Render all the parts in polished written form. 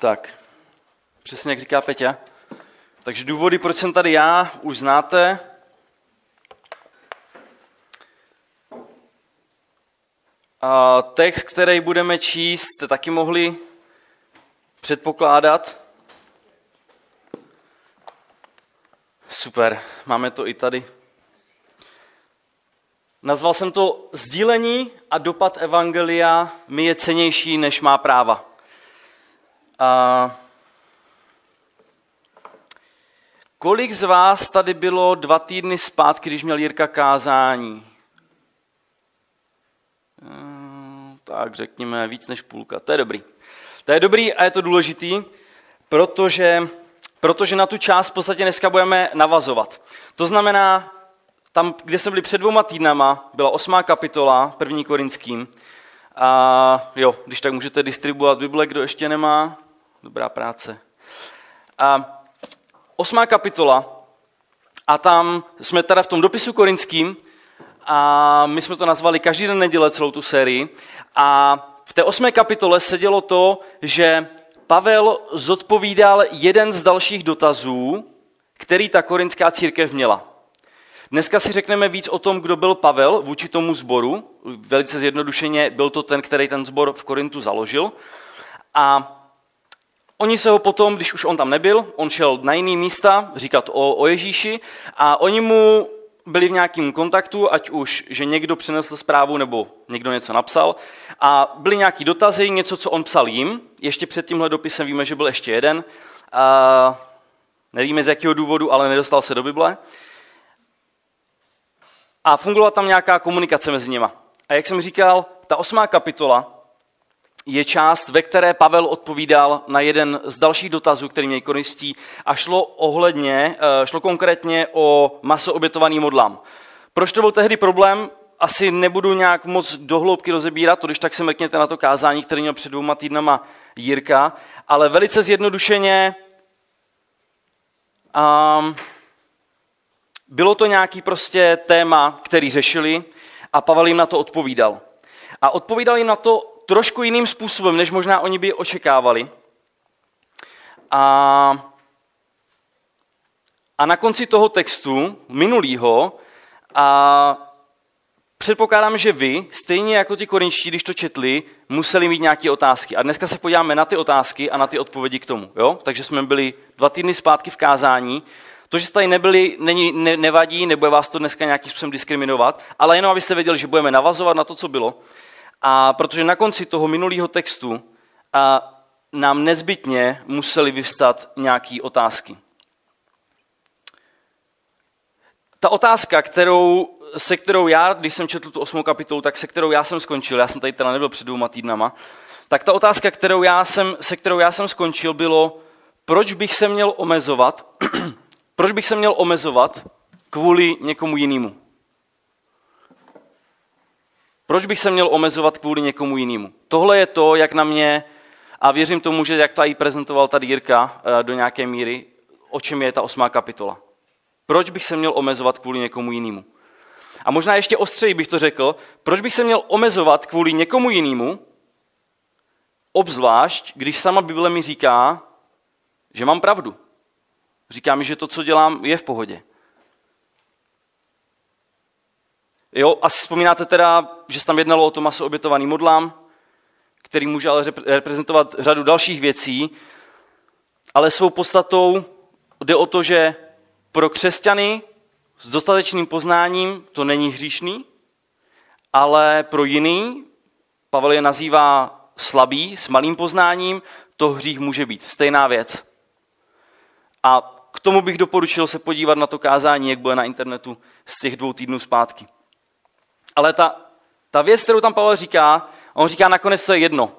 Tak, přesně jak říká Peťa. Takže důvody, proč jsem tady já, už znáte. A text, který budeme číst, jste taky mohli předpokládat. Super, máme to i tady. Nazval jsem to Sdílení a dopad evangelia mi je cennější, než má práva. A kolik z vás tady bylo 2 týdny zpátky, když měl Jirka kázání? Tak řekněme víc než půlka. To je dobrý. To je dobrý a je to důležitý, protože na tu část v podstatě dneska budeme navazovat. To znamená, tam, kde jsme byli před 2 týdnama, byla 8. kapitola, 1. Korinským. A jo, když tak můžete distribuovat Bible, kdo ještě nemá. Dobrá práce. A 8. kapitola. A tam jsme teda v tom dopisu korinským. A my jsme to nazvali Každý den neděle, celou tu sérii. A v té 8. kapitole se dělo to, že Pavel zodpovídal jeden z dalších dotazů, který ta korintská církev měla. Dneska si řekneme víc o tom, kdo byl Pavel vůči tomu sboru. Velice zjednodušeně byl to ten, který ten sbor v Korintu založil. A oni se ho potom, když už on tam nebyl, on šel na jiný místa říkat o Ježíši a oni mu byli v nějakém kontaktu, ať už, že někdo přinesl zprávu nebo někdo něco napsal a byly nějaký dotazy, něco, co on psal jim. Ještě před tímhle dopisem víme, že byl ještě jeden. Nevíme z jakého důvodu, ale nedostal se do Bible. A fungovala tam nějaká komunikace mezi nima. A jak jsem říkal, ta 8. kapitola je část, ve které Pavel odpovídal na jeden z dalších dotazů, který měli koristí, a šlo konkrétně o maso obětovaný modlám. Proč to byl tehdy problém, asi nebudu nějak moc dohloubky rozebírat, to když tak se mrkněte na to kázání, které měl před 2 týdnama Jirka, ale velice zjednodušeně bylo to nějaký prostě téma, který řešili a Pavel jim na to odpovídal. A odpovídal jim na to trošku jiným způsobem, než možná oni by očekávali. A na konci toho textu, minulýho, předpokládám, že vy, stejně jako ti korinští, když to četli, museli mít nějaké otázky. A dneska se podíváme na ty otázky a na ty odpovědi k tomu. Jo? Takže jsme byli 2 týdny zpátky v kázání. To, že jste tady nebyli, nevadí, nebude vás to dneska nějakým způsobem diskriminovat, ale jenom abyste věděli, že budeme navazovat na to, co bylo. A protože na konci toho minulého textu nám nezbytně museli vyvstat nějaké otázky. Ta otázka, se kterou já, když jsem četl tu 8. kapitolu, tak se kterou já jsem skončil, já jsem tady teda nebyl před 2 týdnama, tak ta otázka, se kterou já jsem skončil, bylo, proč bych se měl omezovat kvůli někomu jinému? Proč bych se měl omezovat kvůli někomu jinému? Tohle je to, jak na mě, a věřím tomu, že jak to i prezentoval tady Jirka do nějaké míry, o čem je ta 8. kapitola. Proč bych se měl omezovat kvůli někomu jinému? A možná ještě ostřeji bych to řekl, proč bych se měl omezovat kvůli někomu jinému, obzvlášť, když sama Bible mi říká, že mám pravdu. Říká mi, že to, co dělám, je v pohodě. Jo, a vzpomínáte teda, že se tam jednalo o to maso obětovaný modlám, který může ale reprezentovat řadu dalších věcí, ale svou podstatou jde o to, že pro křesťany s dostatečným poznáním to není hříšný, ale pro jiný, Pavel je nazývá slabý, s malým poznáním, to hřích může být. Stejná věc. A k tomu bych doporučil se podívat na to kázání, jak bude na internetu z těch 2 týdnů zpátky. Ale ta věc, kterou tam Pavel říká, on říká, nakonec to je jedno.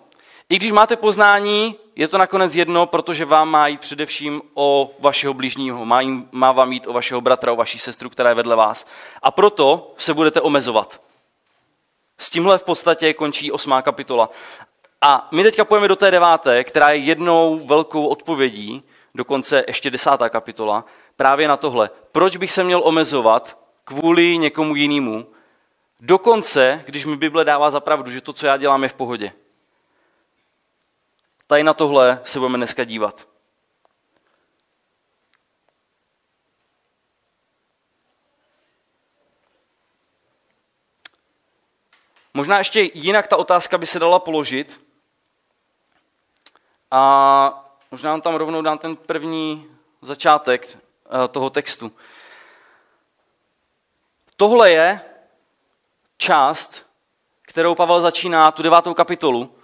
I když máte poznání, je to nakonec jedno, protože vám má jít především o vašeho bližního, má vám jít o vašeho bratra, o vaší sestru, která je vedle vás. A proto se budete omezovat. S tímhle v podstatě končí 8. kapitola. A my teďka půjdeme do té 9., která je jednou velkou odpovědí, dokonce ještě 10. kapitola, právě na tohle. Proč bych se měl omezovat kvůli někomu jinému, dokonce, když mi Bible dává za pravdu, že to, co já dělám, je v pohodě. Tady na tohle se budeme dneska dívat. Možná ještě jinak ta otázka by se dala položit. A možná tam rovnou dám ten první začátek toho textu. Tohle je část, kterou Pavel začíná, tu 9. kapitolu.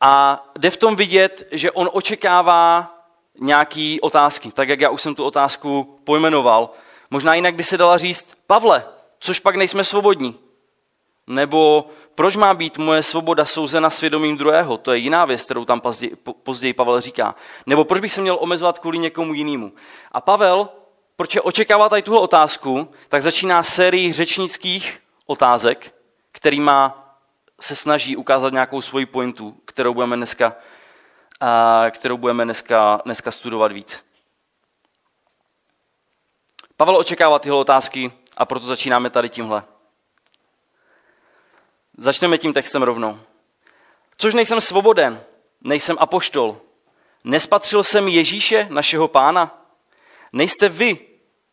A jde v tom vidět, že on očekává nějaké otázky, tak jak já už jsem tu otázku pojmenoval. Možná jinak by se dala říct, Pavle, což pak nejsme svobodní? Nebo proč má být moje svoboda souzena svědomím druhého? To je jiná věc, kterou tam později Pavel říká. Nebo proč bych se měl omezovat kvůli někomu jinému? A Pavel, proč je očekává tady tuhle otázku, tak začíná sérii řečnických otázek, kterýma se snaží ukázat nějakou svoji pointu, kterou budeme dneska studovat víc. Pavel očekává tyhle otázky a proto začínáme tady tímhle. Začneme tím textem rovnou. Což nejsem svoboden, nejsem apoštol. Nespatřil jsem Ježíše, našeho Pána. Nejste vy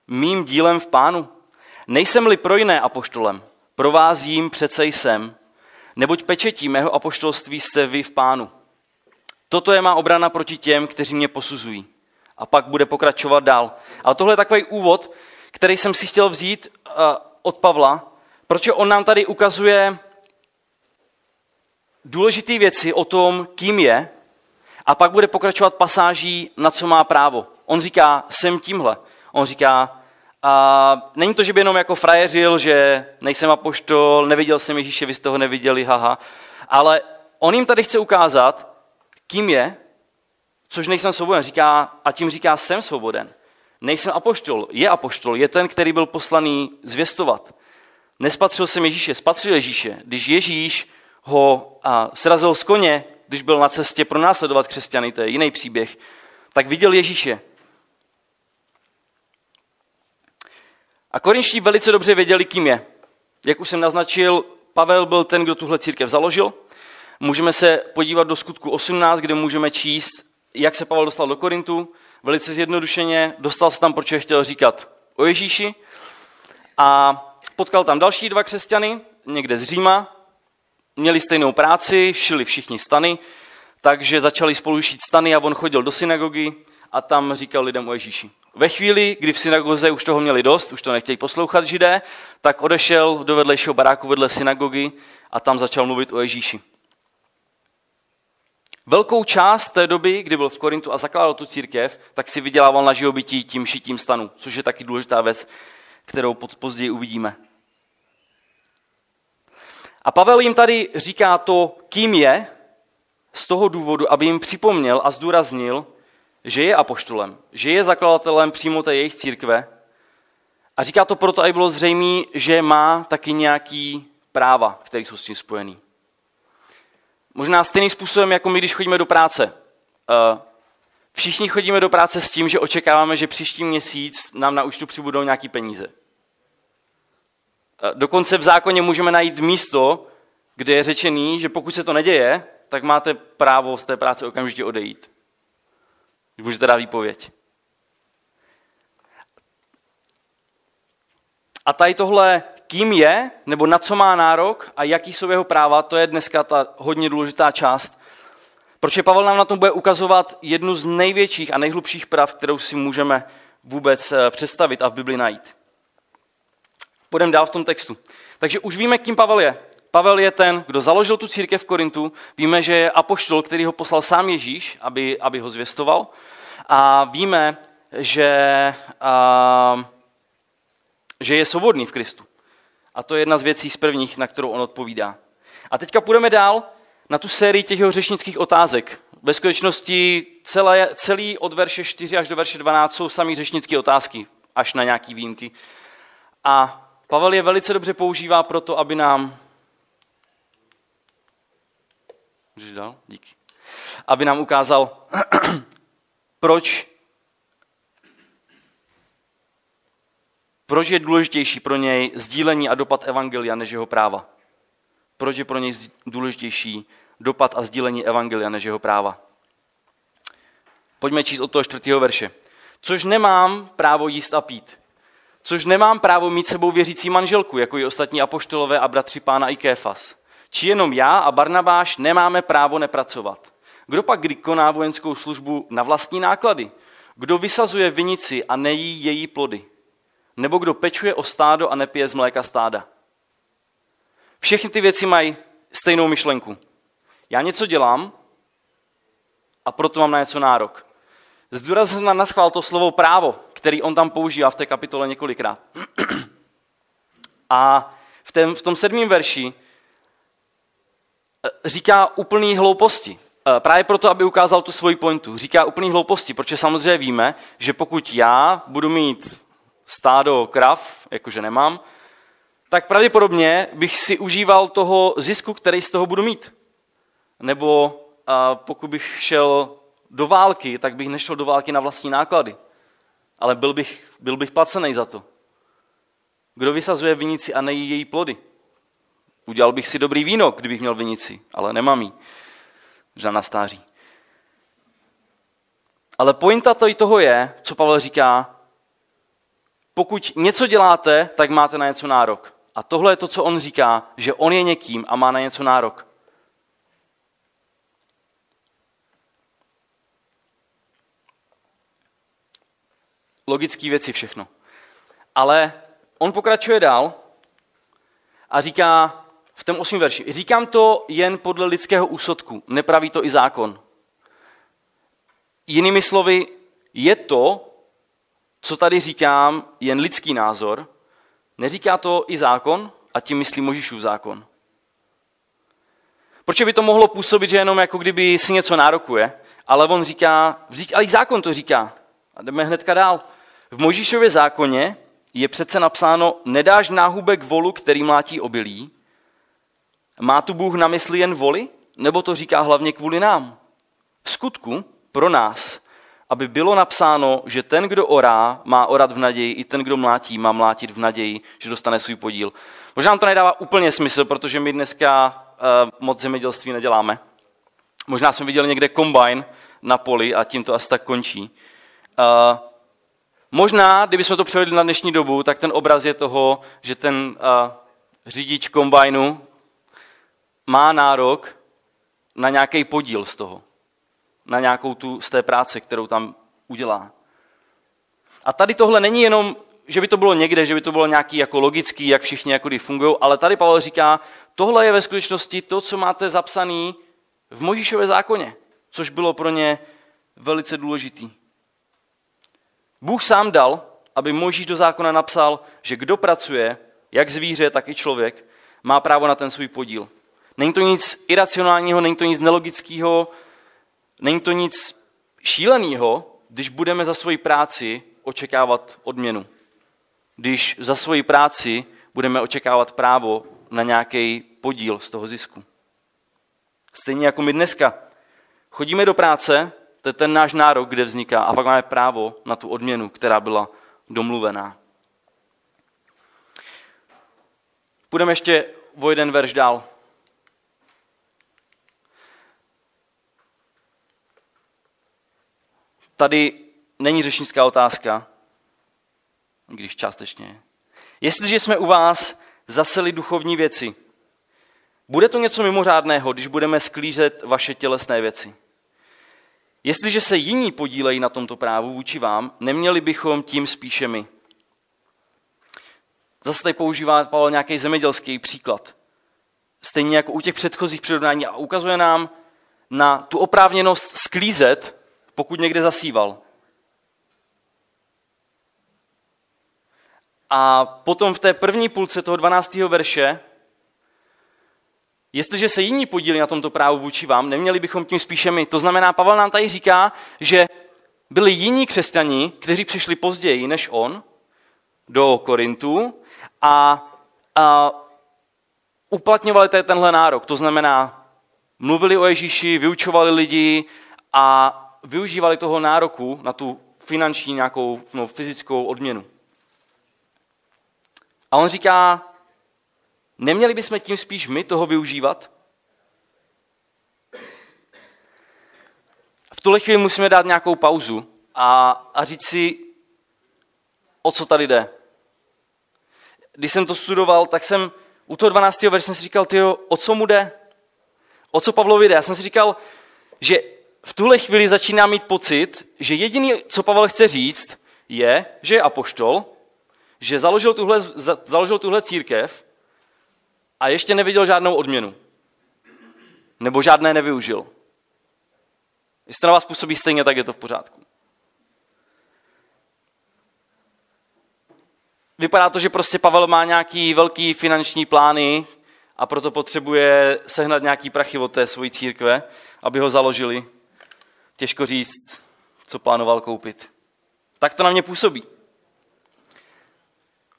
mým dílem v Pánu. Nejsem-li pro jiné apoštolem, pro vás jím přece jsem, neboť pečetí mého apoštolství jste vy v Pánu. Toto je má obrana proti těm, kteří mě posuzují. A pak bude pokračovat dál. Ale tohle je takový úvod, který jsem si chtěl vzít od Pavla, protože on nám tady ukazuje důležité věci o tom, kým je, a pak bude pokračovat pasáží, na co má právo. On říká, jsem tímhle. On říká, a není to, že by jenom jako frajeřil, že nejsem apoštol, neviděl jsem Ježíše, vy jste ho neviděli, haha. Ale on jim tady chce ukázat, kým je, což nejsem svoboden. Říká, a tím říká, jsem svoboden. Nejsem apoštol, je ten, který byl poslaný zvěstovat. Nespatřil jsem Ježíše, spatřil Ježíše. Když Ježíš ho srazil z koně, když byl na cestě pronásledovat křesťany, to je jiný příběh, tak viděl Ježíše. A korinští velice dobře věděli, kým je. Jak už jsem naznačil, Pavel byl ten, kdo tuhle církev založil. Můžeme se podívat do skutku 18, kde můžeme číst, jak se Pavel dostal do Korintu. Velice zjednodušeně dostal se tam, protože chtěl říkat o Ježíši. A potkal tam další dva křesťany, někde z Říma. Měli stejnou práci, šili všichni stany, takže začali spolu šít stany a on chodil do synagogy a tam říkal lidem o Ježíši. Ve chvíli, kdy v synagoze už toho měli dost, už to nechtějí poslouchat Židé, tak odešel do vedlejšího baráku vedle synagogy a tam začal mluvit o Ježíši. Velkou část té doby, kdy byl v Korintu a zakládal tu církev, tak si vydělával na živobytí tím šitím stanu, což je taky důležitá věc, kterou později uvidíme. A Pavel jim tady říká to, kým je, z toho důvodu, aby jim připomněl a zdůraznil, že je apoštolem, že je zakladatelem přímo té jejich církve. A říká to proto, aby bylo zřejmé, že má taky nějaký práva, které jsou s tím spojený. Možná stejným způsobem, jako my, když chodíme do práce. Všichni chodíme do práce s tím, že očekáváme, že příští měsíc nám na účtu přibudou nějaký peníze. Dokonce v zákoně můžeme najít místo, kde je řečený, že pokud se to neděje, tak máte právo z té práce okamžitě odejít. Můžete dát výpověď. A tady tohle, kým je, nebo na co má nárok a jaký jsou jeho práva, to je dneska ta hodně důležitá část. Protože Pavel nám na tom bude ukazovat jednu z největších a nejhlubších práv, kterou si můžeme vůbec představit a v Bibli najít. Půjdeme dál v tom textu. Takže už víme, kým Pavel je. Pavel je ten, kdo založil tu církev v Korintu. Víme, že je apoštol, který ho poslal sám Ježíš, aby ho zvěstoval. A víme, že je svobodný v Kristu. A to je jedna z věcí z prvních, na kterou on odpovídá. A teďka půjdeme dál na tu sérii těch jeho řečnických otázek. Ve skutečnosti celý od verše 4 až do verše 12 jsou samý řečnické otázky, až na nějaký výjimky. A Pavel je velice dobře používá proto, aby nám... Můžeš dál? Díky. Aby nám ukázal, proč je důležitější pro něj sdílení a dopad evangelia než jeho práva. Proč je pro něj důležitější dopad a sdílení evangelia než jeho práva. Pojďme číst od toho 4. verše. Což nemám právo jíst a pít. Což nemám právo mít sebou věřící manželku, jako i ostatní apoštolové a bratři Pána i Kéfas. Či jenom já a Barnabáš nemáme právo nepracovat. Kdo pak kdy koná vojenskou službu na vlastní náklady? Kdo vysazuje vinici a nejí její plody? Nebo kdo pečuje o stádo a nepije z mléka stáda? Všechny ty věci mají stejnou myšlenku. Já něco dělám a proto mám na něco nárok. Zdůrazněme naschvál to slovo právo, který on tam používá v té kapitole několikrát. A v tom 7. verši říká úplný hlouposti. Právě proto, aby ukázal tu svoji pointu. Říká úplný hlouposti, protože samozřejmě víme, že pokud já budu mít stádo krav, jakože nemám, tak pravděpodobně bych si užíval toho zisku, který z toho budu mít. Nebo pokud bych šel do války, tak bych nešel do války na vlastní náklady. Ale byl bych placený za to. Kdo vysazuje vinici a nejí její plody? Udělal bych si dobrý víno, kdybych měl vinici, ale nemám jí. Žena stáří. Ale pointa toho je, co Pavel říká, pokud něco děláte, tak máte na něco nárok. A tohle je to, co on říká, že on je někým a má na něco nárok. Logické věci všechno. Ale on pokračuje dál a říká v tom 8. verši, říkám to jen podle lidského úsudku, nepraví to i zákon. Jinými slovy, je to, co tady říkám, jen lidský názor, neříká to i zákon, a tím myslí Mojžíšův zákon. Proč by to mohlo působit, že jenom jako kdyby si něco nárokuje, ale on říká, vždyť ale i zákon to říká. A jdeme hnedka dál. V Mojžíšově zákoně je přece napsáno, nedáš náhubek volu, který mlátí obilí. Má tu Bůh na mysli jen voli? Nebo to říká hlavně kvůli nám? V skutku pro nás, aby bylo napsáno, že ten, kdo orá, má orat v naději, i ten, kdo mlátí, má mlátit v naději, že dostane svůj podíl. Možná nám to nedává úplně smysl, protože my dneska moc zemědělství neděláme. Možná jsme viděli někde kombajn na poli a tím to asi tak končí. Možná, kdybychom to převedli na dnešní dobu, tak ten obraz je toho, že ten řidič kombajnu má nárok na nějaký podíl z toho, na nějakou tu z té práce, kterou tam udělá. A tady tohle není jenom, že by to bylo někde, že by to bylo nějaký jako logický, jak všichni jako fungují, ale tady Pavel říká, tohle je ve skutečnosti to, co máte zapsané v Mojžíšově zákoně, což bylo pro ně velice důležitý. Bůh sám dal, aby Mojžíš do zákona napsal, že kdo pracuje, jak zvíře, tak i člověk, má právo na ten svůj podíl. Není to nic iracionálního, není to nic nelogického, není to nic šíleného, když budeme za svoji práci očekávat odměnu. Když za svoji práci budeme očekávat právo na nějaký podíl z toho zisku. Stejně jako my dneska. Chodíme do práce, to je ten náš nárok, kde vzniká, a pak máme právo na tu odměnu, která byla domluvená. Půjdeme ještě o jeden verš dál. Tady není řečnická otázka, když částečně je. Jestliže jsme u vás zaseli duchovní věci, bude to něco mimořádného, když budeme sklízet vaše tělesné věci? Jestliže se jiní podílejí na tomto právu vůči vám, neměli bychom tím spíše my. Zase tady používá Pavel nějaký zemědělský příklad. Stejně jako u těch předchozích přirovnání, a ukazuje nám na tu oprávněnost sklízet, pokud někde zasíval. A potom v té první půlce toho 12. verše, jestliže se jiní podílí na tomto právu vůči vám, neměli bychom tím spíše my. To znamená, Pavel nám tady říká, že byli jiní křesťani, kteří přišli později než on do Korintu a uplatňovali tady tenhle nárok. To znamená, mluvili o Ježíši, vyučovali lidi a využívali toho nároku na tu finanční nějakou fyzickou odměnu. A on říká, neměli bychom tím spíš my toho využívat? V tuhle chvíli musíme dát nějakou pauzu a říct si, o co tady jde. Když jsem to studoval, tak jsem u toho 12. verše jsem si říkal, tyjo, o co mu jde? O co Pavlovi jde? Já jsem si říkal, že v tuhle chvíli začínám mít pocit, že jediný, co Pavel chce říct, je, že je apoštol, že založil tuhle církev a ještě neviděl žádnou odměnu. Nebo žádné nevyužil. Jestli to na vás působí stejně, tak je to v pořádku. Vypadá to, že prostě Pavel má nějaký velký finanční plány a proto potřebuje sehnat nějaký prachy od té svojí církve, aby ho založili. Těžko říct, co plánoval koupit. Tak to na mě působí.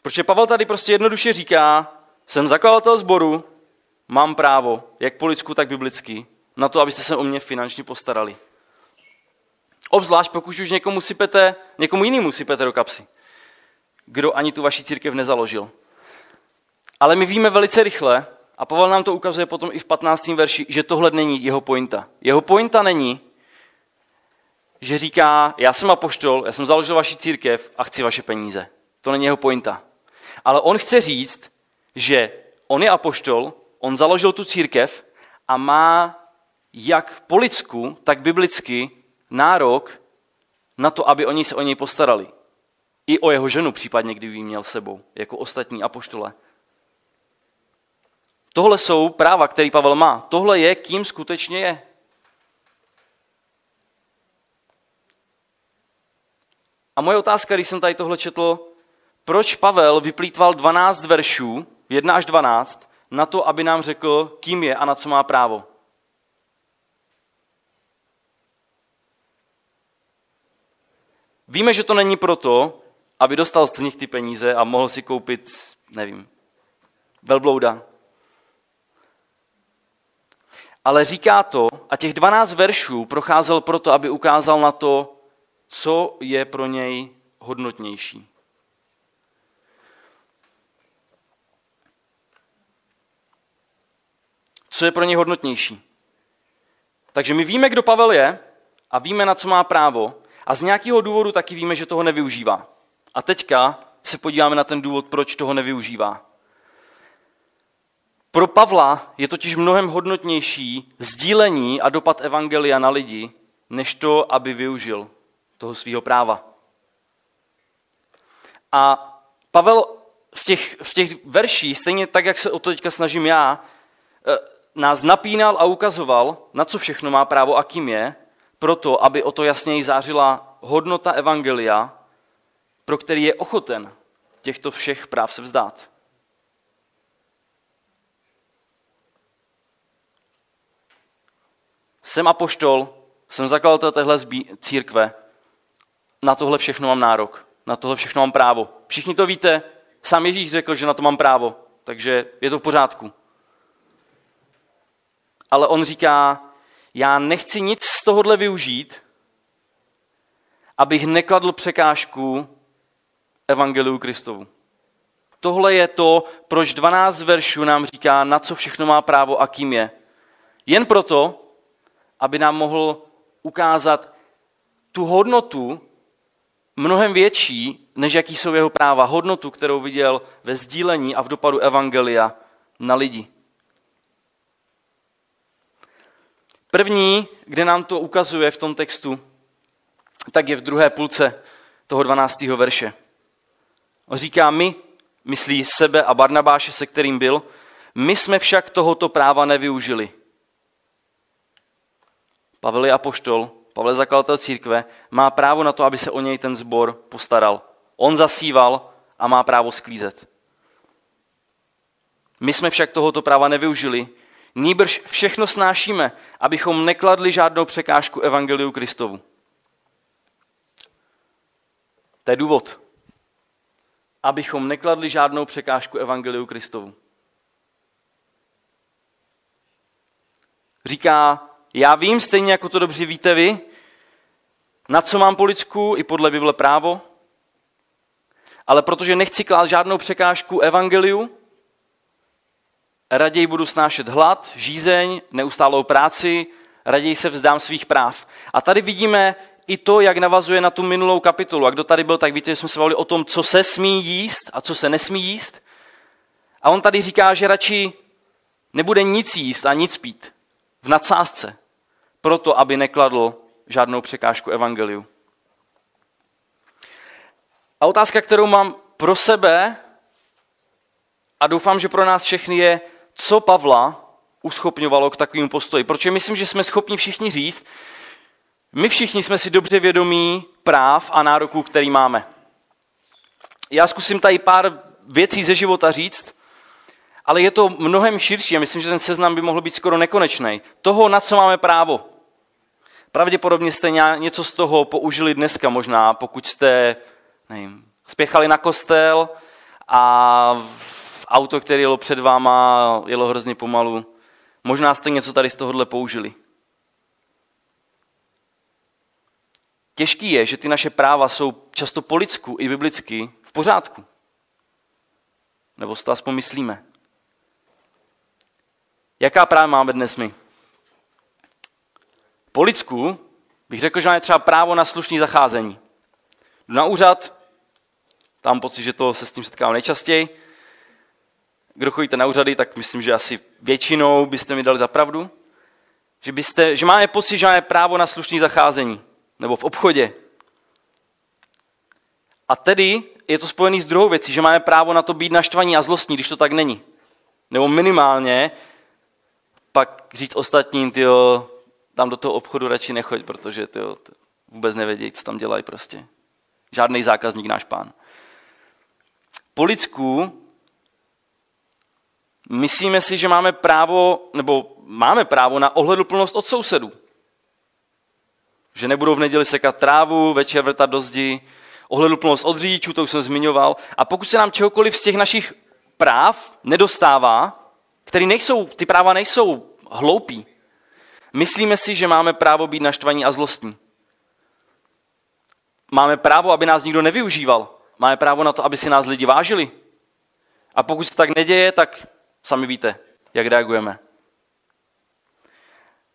Protože Pavel tady prostě jednoduše říká, jsem zakladatel sboru, mám právo, jak po lidsku, tak biblicky, na to, abyste se o mě finančně postarali. Obzvlášť pokud už někomu jinému sypete do kapsy, kdo ani tu vaši církev nezaložil. Ale my víme velice rychle, a Pavel nám to ukazuje potom i v 15. verši, že tohle není jeho pointa. Jeho pointa není, že říká, já jsem apoštol, já jsem založil vaši církev a chci vaše peníze. To není jeho pointa. Ale on chce říct, že on je apoštol, on založil tu církev a má jak po lidsku, tak biblicky nárok na to, aby oni se o něj postarali. I o jeho ženu případně, kdyby ji měl s sebou, jako ostatní apoštole. Tohle jsou práva, který Pavel má. Tohle je, kým skutečně je. A moje otázka, když jsem tady tohle četl, proč Pavel vyplýtval 12 veršů, 1 až 12, na to, aby nám řekl, kým je a na co má právo? Víme, že to není proto, aby dostal z nich ty peníze a mohl si koupit, nevím, velblouda. Ale říká to, a těch 12 veršů procházel proto, aby ukázal na to, co je pro něj hodnotnější. Co je pro něj hodnotnější? Takže my víme, kdo Pavel je a víme, na co má právo a z nějakého důvodu taky víme, že toho nevyužívá. A teďka se podíváme na ten důvod, proč toho nevyužívá. Pro Pavla je totiž mnohem hodnotnější sdílení a dopad evangelia na lidi, než to, aby využil toho svého práva. A Pavel v těch verších, stejně tak, jak se o to teďka snažím já, nás napínal a ukazoval, na co všechno má právo a kým je, proto, aby o to jasněji zářila hodnota evangelia, pro který je ochoten těchto všech práv se vzdát. Jsem apoštol, jsem zakladatel téhle církve, na tohle všechno mám nárok, na tohle všechno mám právo. Všichni to víte, sám Ježíš řekl, že na to mám právo, takže je to v pořádku. Ale on říká, já nechci nic z tohohle využít, abych nekladl překážku evangeliu Kristovu. Tohle je to, proč 12 veršů nám říká, na co všechno má právo a kým je. Jen proto, aby nám mohl ukázat tu hodnotu mnohem větší, než jaký jsou jeho práva. Hodnotu, kterou viděl ve sdílení a v dopadu evangelia na lidi. První, kde nám to ukazuje v tom textu, tak je v druhé půlce toho 12. verše. On říká, my, myslí sebe a Barnabáše, se kterým byl, my jsme však tohoto práva nevyužili. Pavel je apoštol, Pavel je zakladatel církve, má právo na to, aby se o něj ten sbor postaral. On zasíval a má právo sklízet. My jsme však tohoto práva nevyužili, nýbrž všechno snášíme, abychom nekladli žádnou překážku evangeliu Kristovu. To je důvod. Abychom nekladli žádnou překážku evangeliu Kristovu. Říká, já vím, stejně jako to dobře víte vy, na co mám po lidsku i podle Bible právo, ale protože nechci klást žádnou překážku evangeliu, raději budu snášet hlad, žízeň, neustálou práci, raději se vzdám svých práv. A tady vidíme i to, jak navazuje na tu minulou kapitolu. A kdo tady byl, tak víte, že jsme se bavili o tom, co se smí jíst a co se nesmí jíst. A on tady říká, že radši nebude nic jíst a nic pít. V nadsázce. Proto, aby nekladl žádnou překážku evangeliu. A otázka, kterou mám pro sebe a doufám, že pro nás všechny je, co Pavla uschopňovalo k takovému postoji. Protože myslím, že jsme schopni všichni říct, my všichni jsme si dobře vědomí práv a nároků, který máme. Já zkusím tady pár věcí ze života říct, ale je to mnohem širší. Já myslím, že ten seznam by mohl být skoro nekonečný. Toho, na co máme právo. Pravděpodobně jste něco z toho použili dneska možná, pokud jste spěchali na kostel a auto, které jelo před váma, jelo hrozně pomalu. Možná jste něco tady z tohohle použili. Těžký je, že ty naše práva jsou často po lidsku i biblicky v pořádku. Nebo si to aspoň myslíme. Jaká práva máme dnes my? Po lidsku bych řekl, že máme třeba právo na slušné zacházení. Jdu na úřad, tam pocit, že to se s tím setkávám nejčastěji. Kdo chodíte na úřady, tak myslím, že asi většinou byste mi dali za pravdu. Že máme pocit, že máme právo na slušné zacházení. Nebo v obchodě. A tedy je to spojené s druhou věcí, že máme právo na to být naštvaní a zlostní, když to tak není. Nebo minimálně pak říct ostatním, tyjo, tam do toho obchodu radši nechoď, protože tyjo, vůbec nevědějí, co tam dělají prostě. Žádnej zákazník náš pán. Po lidsku myslíme si, že máme právo na ohleduplnost od sousedů. Že nebudou v neděli sekat trávu, večer vrtat do zdi, ohleduplnost od řidičů, to už jsem zmiňoval. A pokud se nám čehokoliv z těch našich práv nedostává, ty práva nejsou hloupí, myslíme si, že máme právo být naštvaní a zlostní. Máme právo, aby nás nikdo nevyužíval. Máme právo na to, aby si nás lidi vážili. A pokud se tak neděje, tak sami víte, jak reagujeme.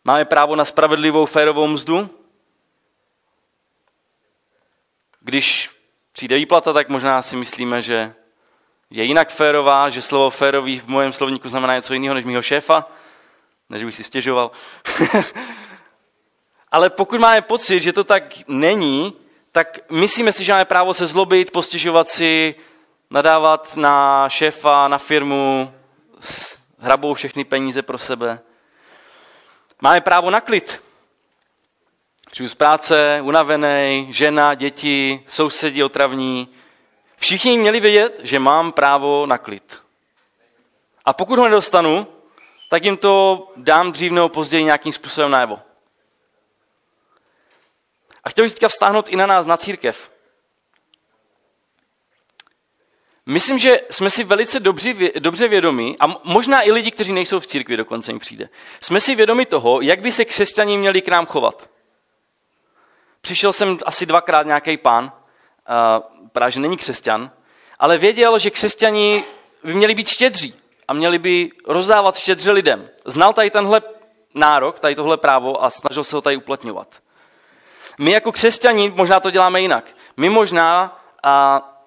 Máme právo na spravedlivou, férovou mzdu. Když přijde výplata, tak možná si myslíme, že je jinak férová, že slovo férový v mém slovníku znamená něco jiného než mýho šéfa, než bych si stěžoval. Ale pokud máme pocit, že to tak není, tak myslíme si, že máme právo se zlobit, postěžovat si, nadávat na šéfa, na firmu, hrabou všechny peníze pro sebe. Máme právo na klid. Přijdu z práce, unavený, žena, děti, sousedí otravní. Všichni měli vědět, že mám právo na klid. A pokud ho nedostanu, tak jim to dám dřív nebo později nějakým způsobem najevo. A chtěl bych teďka vztáhnout i na nás, na církev. Myslím, že jsme si velice dobře vědomi, a možná i lidi, kteří nejsou v církvi, dokonce jim přijde, jsme si vědomi toho, jak by se křesťané měli k nám chovat. Přišel jsem asi dvakrát nějaký pán, právě že není křesťan, ale věděl, že křesťani by měli být štědří a měli by rozdávat štědře lidem. Znal tady tenhle nárok, tady tohle právo a snažil se ho tady uplatňovat. My jako křesťani možná to děláme jinak. My možná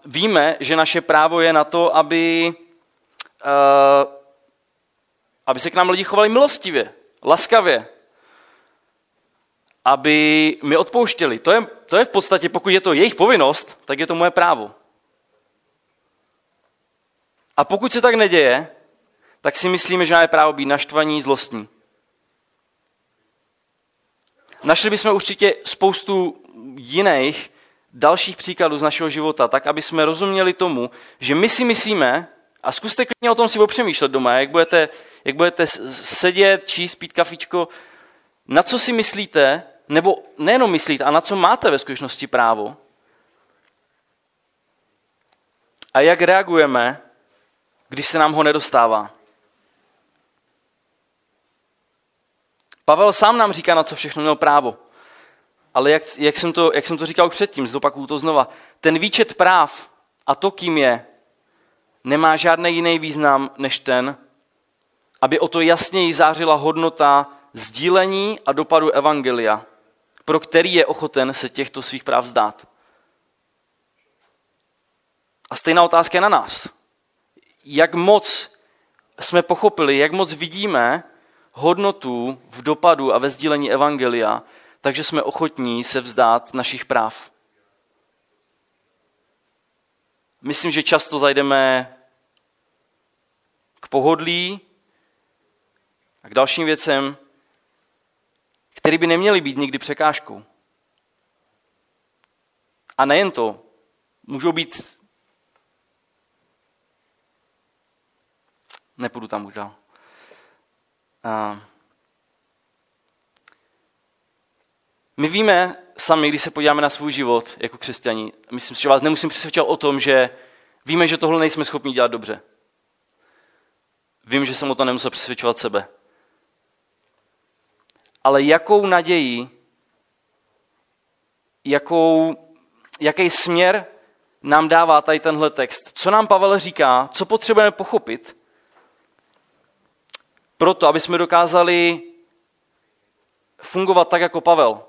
víme, že naše právo je na to, aby se k nám lidi chovali milostivě, laskavě. Aby mi odpouštěli. To je v podstatě, pokud je to jejich povinnost, tak je to moje právo. A pokud se tak neděje, tak si myslíme, že máme právo být naštvaní, zlostní. Našli bychom určitě spoustu jiných dalších příkladů z našeho života, tak aby jsme rozuměli tomu, že my si myslíme, a zkuste klidně o tom si popřemýšlet doma, jak budete sedět, číst, pít kafičko, na co si myslíte, nebo nejenom myslíte, a na co máte ve skutečnosti právo? A jak reagujeme, když se nám ho nedostává? Pavel sám nám říká, na co všechno měl právo. Ale jak jsem to říkal už předtím, zopakuju to znova. Ten výčet práv a to, kým je, nemá žádný jiný význam než ten, aby o to jasněji zářila hodnota sdílení a dopadu evangelia, pro který je ochoten se těchto svých práv vzdát. A stejná otázka je na nás. Jak moc jsme pochopili, jak moc vidíme hodnotu v dopadu a ve sdílení evangelia, takže jsme ochotní se vzdát našich práv. Myslím, že často zajdeme k pohodlí a k dalším věcem, které by neměly být nikdy překážkou. A nejen to, můžou být... Nepůjdu tam už dál. My víme sami, když se podíváme na svůj život jako křesťaní, myslím si, že vás nemusím přesvědčovat o tom, že víme, že tohle nejsme schopni dělat dobře. Vím, že jsem o to nemusel přesvědčovat sebe. Ale jakou naději, jaký směr nám dává tady tenhle text? Co nám Pavel říká? Co potřebujeme pochopit? Proto, aby jsme dokázali fungovat tak, jako Pavel.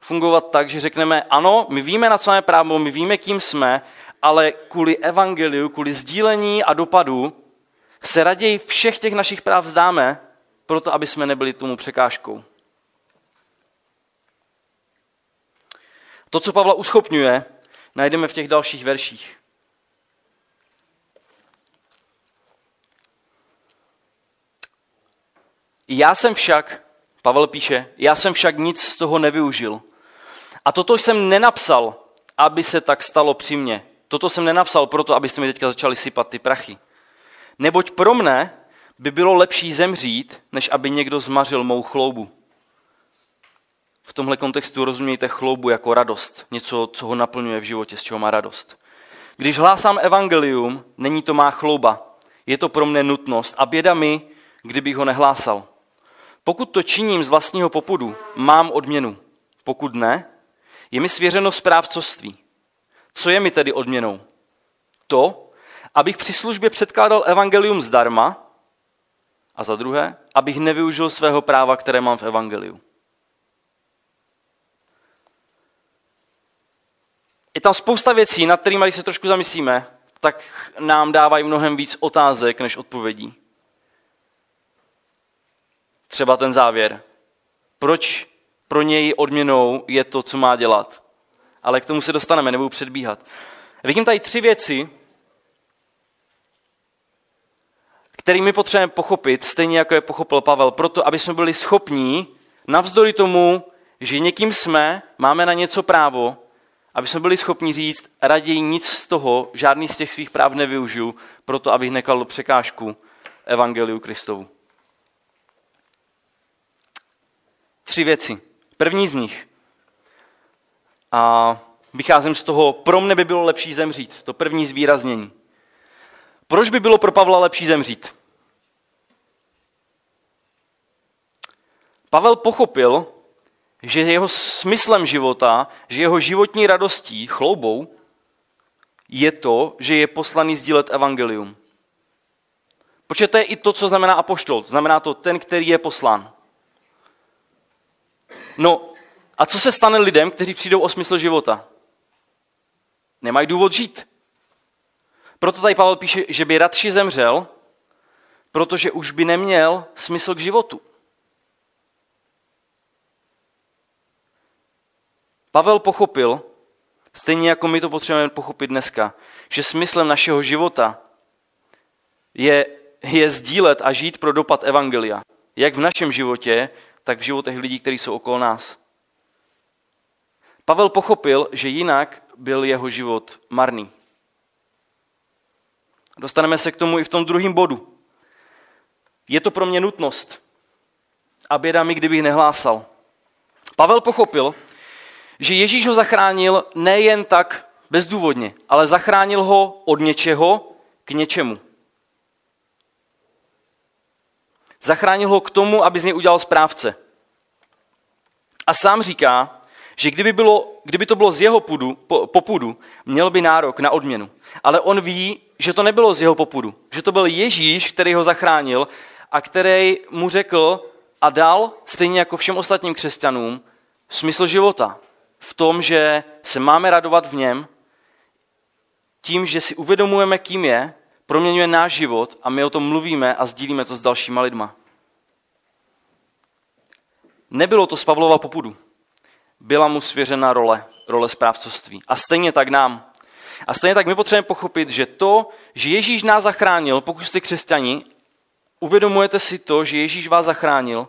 Fungovat tak, že řekneme, ano, my víme, na co máme právo, my víme, kým jsme, ale kvůli evangeliu, kvůli sdílení a dopadu se raději všech těch našich práv vzdáme, proto, aby jsme nebyli tomu překážkou. To, co Pavla uschopňuje, najdeme v těch dalších verších. Já jsem však, Pavel píše, já jsem však nic z toho nevyužil. A toto jsem nenapsal, aby se tak stalo při mně. Toto jsem nenapsal proto, abyste mi teďka začali sypat ty prachy. Neboť pro mne by bylo lepší zemřít, než aby někdo zmařil mou chloubu. V tomhle kontextu rozumějte chloubu jako radost, něco, co ho naplňuje v životě, z čeho má radost. Když hlásám evangelium, není to má chlouba. Je to pro mne nutnost a běda mi, kdybych ho nehlásal. Pokud to činím z vlastního popudu, mám odměnu. Pokud ne, je mi svěřeno správcovství. Co je mi tedy odměnou? To, abych při službě předkládal evangelium zdarma a za druhé, abych nevyužil svého práva, které mám v evangeliu. Je tam spousta věcí, nad kterými, když se trošku zamyslíme, tak nám dávají mnohem víc otázek než odpovědí. Třeba ten závěr. Proč pro něj odměnou je to, co má dělat? Ale k tomu se dostaneme, nebudu předbíhat. Vidím tady tři věci, které my potřebujeme pochopit, stejně jako je pochopil Pavel, proto, aby jsme byli schopní, navzdory tomu, že někým jsme, máme na něco právo, aby jsme byli schopni říct, raději nic z toho, žádný z těch svých práv nevyužiju, proto, abych nekladl překážku evangeliu Kristovu. Tři věci. První z nich. A vycházím z toho, pro mne by bylo lepší zemřít. To první zvýraznění. Proč by bylo pro Pavla lepší zemřít? Pavel pochopil, že jeho smyslem života, že jeho životní radostí, chloubou, je to, že je poslaný sdílet evangelium. Protože to je i to, co znamená apoštol. Znamená to ten, který je poslán. No a co se stane lidem, kteří přijdou o smysl života? Nemají důvod žít. Proto tady Pavel píše, že by radši zemřel, protože už by neměl smysl k životu. Pavel pochopil, stejně jako my to potřebujeme pochopit dneska, že smyslem našeho života je sdílet a žít pro dopad evangelia. Jak v našem životě, tak v životech lidí, kteří jsou okolo nás. Pavel pochopil, že jinak byl jeho život marný. Dostaneme se k tomu i v tom druhém bodu. Je to pro mě nutnost. A běda mi, kdybych nehlásal. Pavel pochopil, že Ježíš ho zachránil nejen tak bezdůvodně, ale zachránil ho od něčeho k něčemu. Zachránil ho k tomu, aby z něj udělal správce. A sám říká, že kdyby to bylo z jeho popudu, měl by nárok na odměnu. Ale on ví, že to nebylo z jeho popudu. Že to byl Ježíš, který ho zachránil a který mu řekl, a dal, stejně jako všem ostatním křesťanům, smysl života v tom, že se máme radovat v něm, tím, že si uvědomujeme, kým je, proměňuje náš život a my o tom mluvíme a sdílíme to s dalšíma lidma. Nebylo to z Pavlova popudu. Byla mu svěřena role správcovství. A stejně tak nám. A stejně tak my potřebujeme pochopit, že to, že Ježíš nás zachránil, pokud jste křesťani, uvědomujete si to, že Ježíš vás zachránil,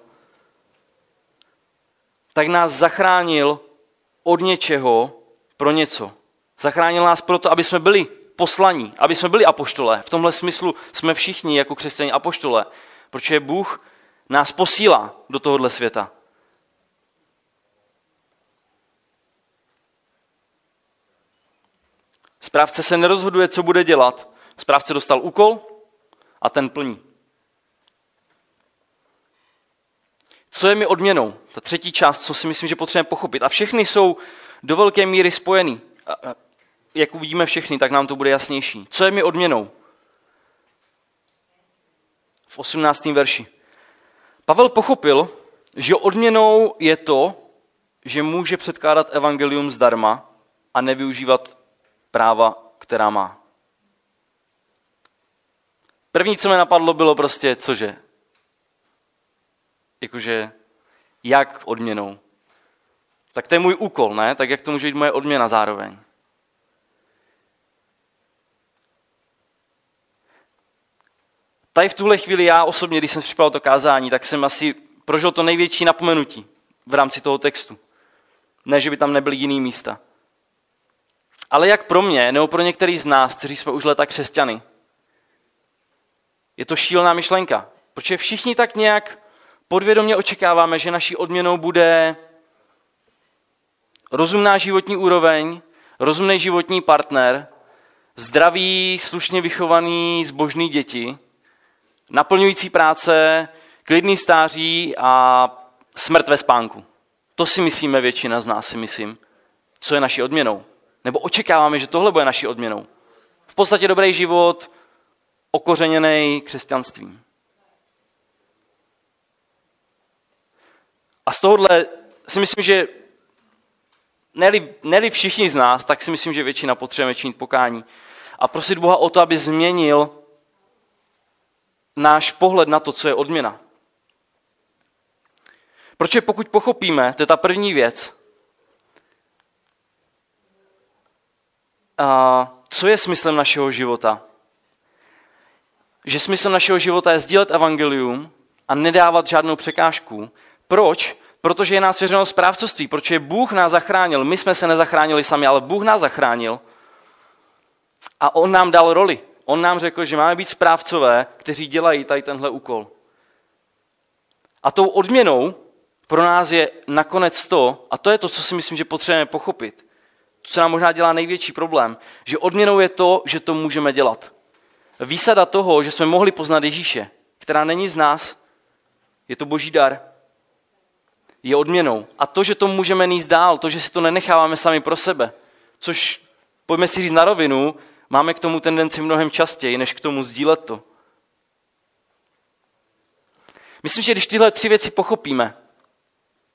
tak nás zachránil od něčeho pro něco. Zachránil nás proto, aby jsme byli poslaní, aby jsme byli apoštolé. V tomhle smyslu jsme všichni jako křesťané apoštolé, protože Bůh nás posílá do tohohle světa. Správce se nerozhoduje, co bude dělat. Správce dostal úkol a ten plní. Co je mi odměnou? Ta třetí část, co si myslím, že potřebujeme pochopit. A všechny jsou do velké míry spojený. Jak uvidíme všechny, tak nám to bude jasnější. Co je mi odměnou? V 18. verši. Pavel pochopil, že odměnou je to, že může předkládat evangelium zdarma a nevyužívat práva, která má. První, co mi napadlo, bylo prostě, cože? Jakože, jak odměnou? Tak to je můj úkol, ne? Tak jak to může být moje odměna zároveň? Tady v tuhle chvíli já osobně, když jsem připravil to kázání, tak jsem asi prožil to největší napomenutí v rámci toho textu. Ne, že by tam nebyly jiný místa. Ale jak pro mě, nebo pro některý z nás, kteří jsme už leta křesťany, je to šílená myšlenka. Protože všichni tak nějak podvědomě očekáváme, že naší odměnou bude rozumná životní úroveň, rozumný životní partner, zdravý, slušně vychovaný, zbožný děti, naplňující práce, klidný stáří a smrt ve spánku. To si myslíme, většina z nás si myslím, co je naší odměnou. Nebo očekáváme, že tohle bude naší odměnou. V podstatě dobrý život, okořeněný křesťanstvím. A z tohohle si myslím, že ne-li všichni z nás, tak si myslím, že většina potřebujeme činit pokání. A prosit Boha o to, aby změnil náš pohled na to, co je odměna. Protože pokud pochopíme, to je ta první věc, co je smyslem našeho života? Že smyslem našeho života je sdílet evangelium a nedávat žádnou překážku. Proč? Protože je nás svěřeno správcovství, protože Bůh nás zachránil. My jsme se nezachránili sami, ale Bůh nás zachránil a on nám dal roli. On nám řekl, že máme být správcové, kteří dělají tady tenhle úkol. A tou odměnou pro nás je nakonec to, a to je to, co si myslím, že potřebujeme pochopit, co nám možná dělá největší problém, že odměnou je to, že to můžeme dělat. Výsada toho, že jsme mohli poznat Ježíše, která není z nás, je to boží dar, je odměnou. A to, že to můžeme nést dál, to, že si to nenecháváme sami pro sebe, což, pojďme si říct na rovinu, máme k tomu tendenci mnohem častěji, než k tomu sdílet to. Myslím, že když tyhle tři věci pochopíme,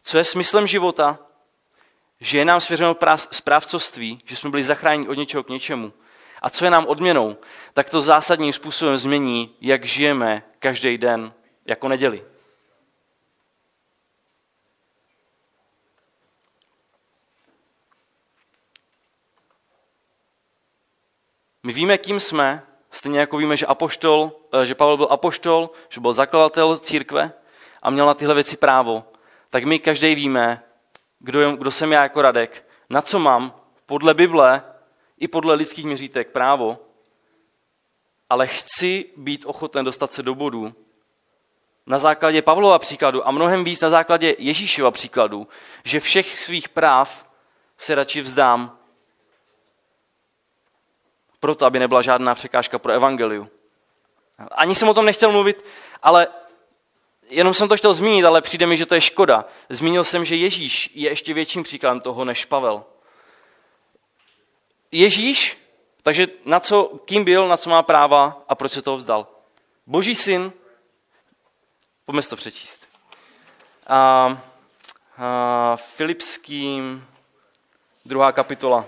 co je smyslem života, že je nám svěřeno správcovství, že jsme byli zachráněni od něčeho k něčemu, a co je nám odměnou, tak to zásadním způsobem změní, jak žijeme každý den jako neděli. My víme, kým jsme, stejně jako víme, že Pavel byl apoštol, že byl zakladatel církve a měl na tyhle věci právo. Tak my každý víme, kdo jsem já jako Radek, na co mám podle Bible i podle lidských měřítek právo, ale chci být ochoten dostat se do bodu na základě Pavlova příkladu a mnohem víc na základě Ježíšova příkladu, že všech svých práv se radši vzdám, proto, aby nebyla žádná překážka pro evangeliu. Ani jsem o tom nechtěl mluvit, ale jenom jsem to chtěl zmínit, ale přijde mi, že to je škoda. Zmínil jsem, že Ježíš je ještě větším příkladem toho než Pavel. Ježíš, takže na co, kým byl, na co má práva a proč se toho vzdal. Boží syn, pojďme si to přečíst. Filipským 2. kapitola.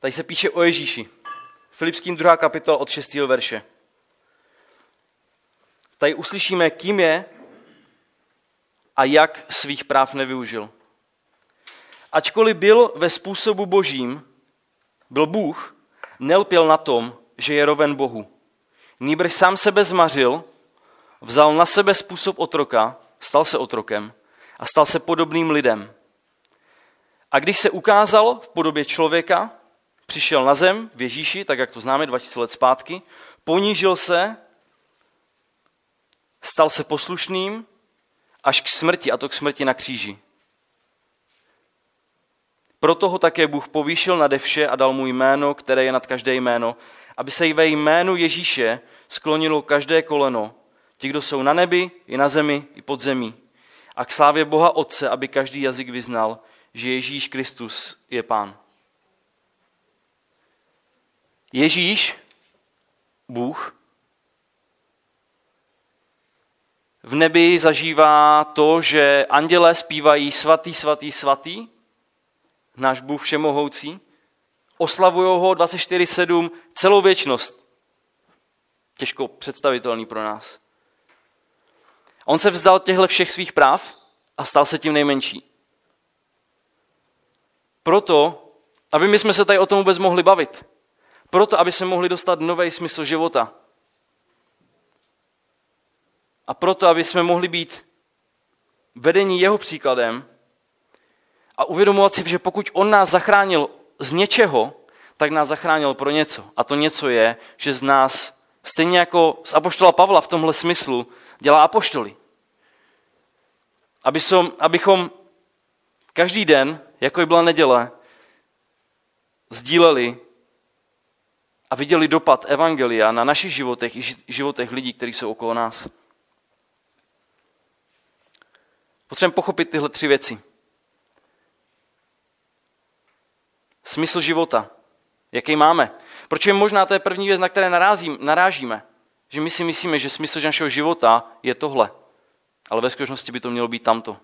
Tady se píše o Ježíši. Filipským 2. kapitola od 6. verše. Tady uslyšíme, kým je a jak svých práv nevyužil. Ačkoliv byl ve způsobu božím, byl Bůh, nelpěl na tom, že je roven Bohu. Nýbrž sám sebe zmařil, vzal na sebe způsob otroka, stal se otrokem a stal se podobným lidem. A když se ukázal v podobě člověka, přišel na zem v Ježíši, tak jak to známe 2000 let zpátky, ponížil se, stal se poslušným až k smrti, a to k smrti na kříži. Proto ho také Bůh povýšil nade vše a dal mu jméno, které je nad každé jméno, aby se ve jménu Ježíše sklonilo každé koleno, ti, kdo jsou na nebi, i na zemi, i pod zemí. A k slávě Boha Otce, aby každý jazyk vyznal, že Ježíš Kristus je Pán. Ježíš, Bůh, v nebi zažívá to, že andělé zpívají svatý, svatý, svatý, náš Bůh všemohoucí, oslavujou ho 24/7 celou věčnost. Těžko představitelný pro nás. On se vzdal těchto všech svých práv a stal se tím nejmenší. Proto, aby my jsme se tady o tom vůbec mohli bavit. Proto, aby se mohli dostat nový smysl života. A proto, aby jsme mohli být vedeni jeho příkladem a uvědomovat si, že pokud on nás zachránil z něčeho, tak nás zachránil pro něco. A to něco je, že z nás, stejně jako z apoštola Pavla v tomhle smyslu, dělá apoštoly. Abychom každý den, jako by byla neděle, sdíleli a viděli dopad evangelia na našich životech i životech lidí, kteří jsou okolo nás. Potřebujeme pochopit tyhle tři věci. Smysl života, jaký máme. Proč je možná, to je první věc, na které narážíme. Že my si myslíme, že smysl našeho života je tohle. Ale ve skutečnosti by to mělo být tamto.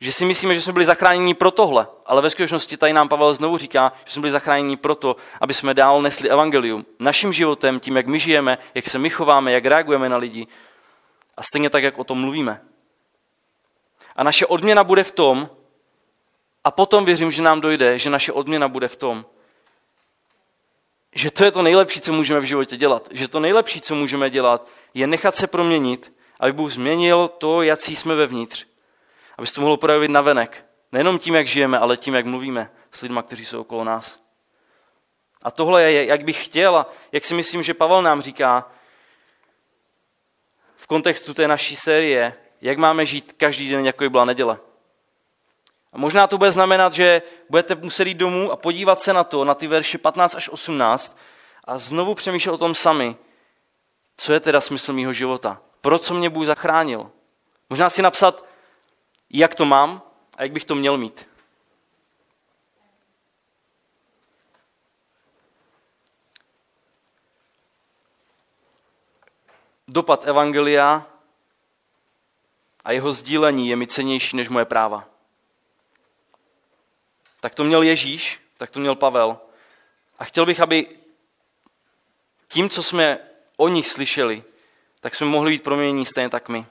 Že si myslíme, že jsme byli zachráněni pro tohle. Ale ve skutečnosti tady nám Pavel znovu říká, že jsme byli zachráněni proto, aby jsme dál nesli evangelium. Naším životem, tím, jak my žijeme, jak se my chováme, jak reagujeme na lidi. A stejně tak, jak o tom mluvíme. A naše odměna bude v tom, a potom věřím, že nám dojde, že naše odměna bude v tom, že to je to nejlepší, co můžeme v životě dělat. Že to nejlepší, co můžeme dělat, je nechat se proměnit, aby Bůh změnil to, jaký jsme vevnitř. Aby se to mohlo projevit navenek. Nejenom tím, jak žijeme, ale tím, jak mluvíme s lidmi, kteří jsou okolo nás. A tohle je, jak bych chtěl a jak si myslím, že Pavel nám říká v kontextu té naší série, jak máme žít každý den, jako by byla neděle. A možná to bude znamenat, že budete muset jít domů a podívat se na to, na ty verše 15 až 18 a znovu přemýšlet o tom sami, co je teda smysl mýho života, pro co mě Bůh zachránil. Možná si napsat, jak to mám a jak bych to měl mít. Dopad evangelia a jeho sdílení je mi cennější než moje práva. Tak to měl Ježíš, tak to měl Pavel. A chtěl bych, aby tím, co jsme o nich slyšeli, tak jsme mohli být proměněni stejně tak my.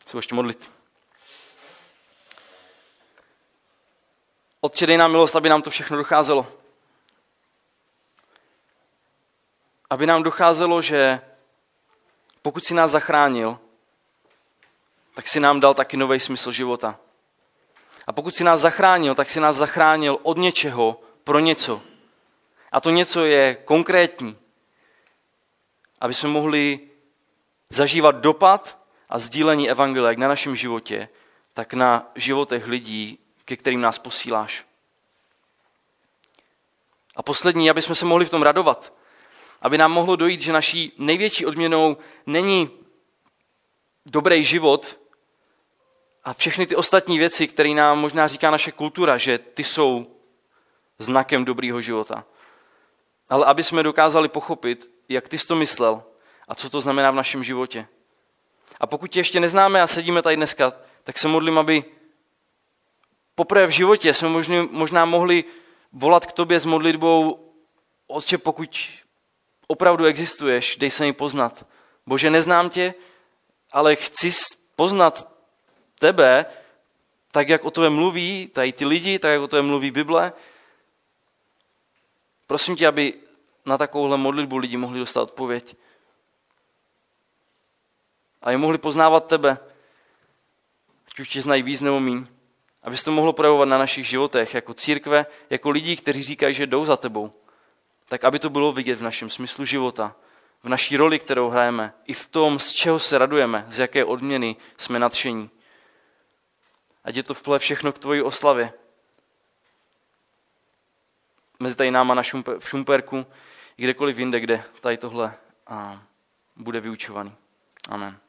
Chci ještě modlit. Otče, dej nám milost, aby nám to všechno docházelo. Aby nám docházelo, že pokud jsi nás zachránil, tak si nám dal taky nový smysl života. A pokud si nás zachránil, tak si nás zachránil od něčeho pro něco. A to něco je konkrétní. Aby jsme mohli zažívat dopad a sdílení evangelia jak na našem životě, tak na životech lidí, ke kterým nás posíláš. A poslední, aby jsme se mohli v tom radovat. Aby nám mohlo dojít, že naší největší odměnou není dobrý život, A všechny ty ostatní věci, které nám možná říká naše kultura, že ty jsou znakem dobrýho života. Ale aby jsme dokázali pochopit, jak ty jsi to myslel a co to znamená v našem životě. A pokud tě ještě neznáme a sedíme tady dneska, tak se modlím, aby poprvé v životě jsme možná mohli volat k tobě s modlitbou: Otče, pokud opravdu existuješ, dej se mi poznat. Bože, neznám tě, ale chci poznat tebe, tak jak o tobě mluví tady ty lidi, tak jak o tobě mluví Bible. Prosím tě, aby na takovouhle modlitbu lidi mohli dostat odpověď. A je mohli poznávat tebe, ať už tě znají víc nebo míň. Aby se to mohlo projevovat na našich životech, jako církve, jako lidí, kteří říkají, že jdou za tebou. Tak aby to bylo vidět v našem smyslu života, v naší roli, kterou hrajeme, i v tom, z čeho se radujeme, z jaké odměny jsme nadšení. Ať je to všechno k tvojí oslavě. Mezi tady náma v Šumperku, kdekoliv jinde, kde tady tohle bude vyučovaný. Amen.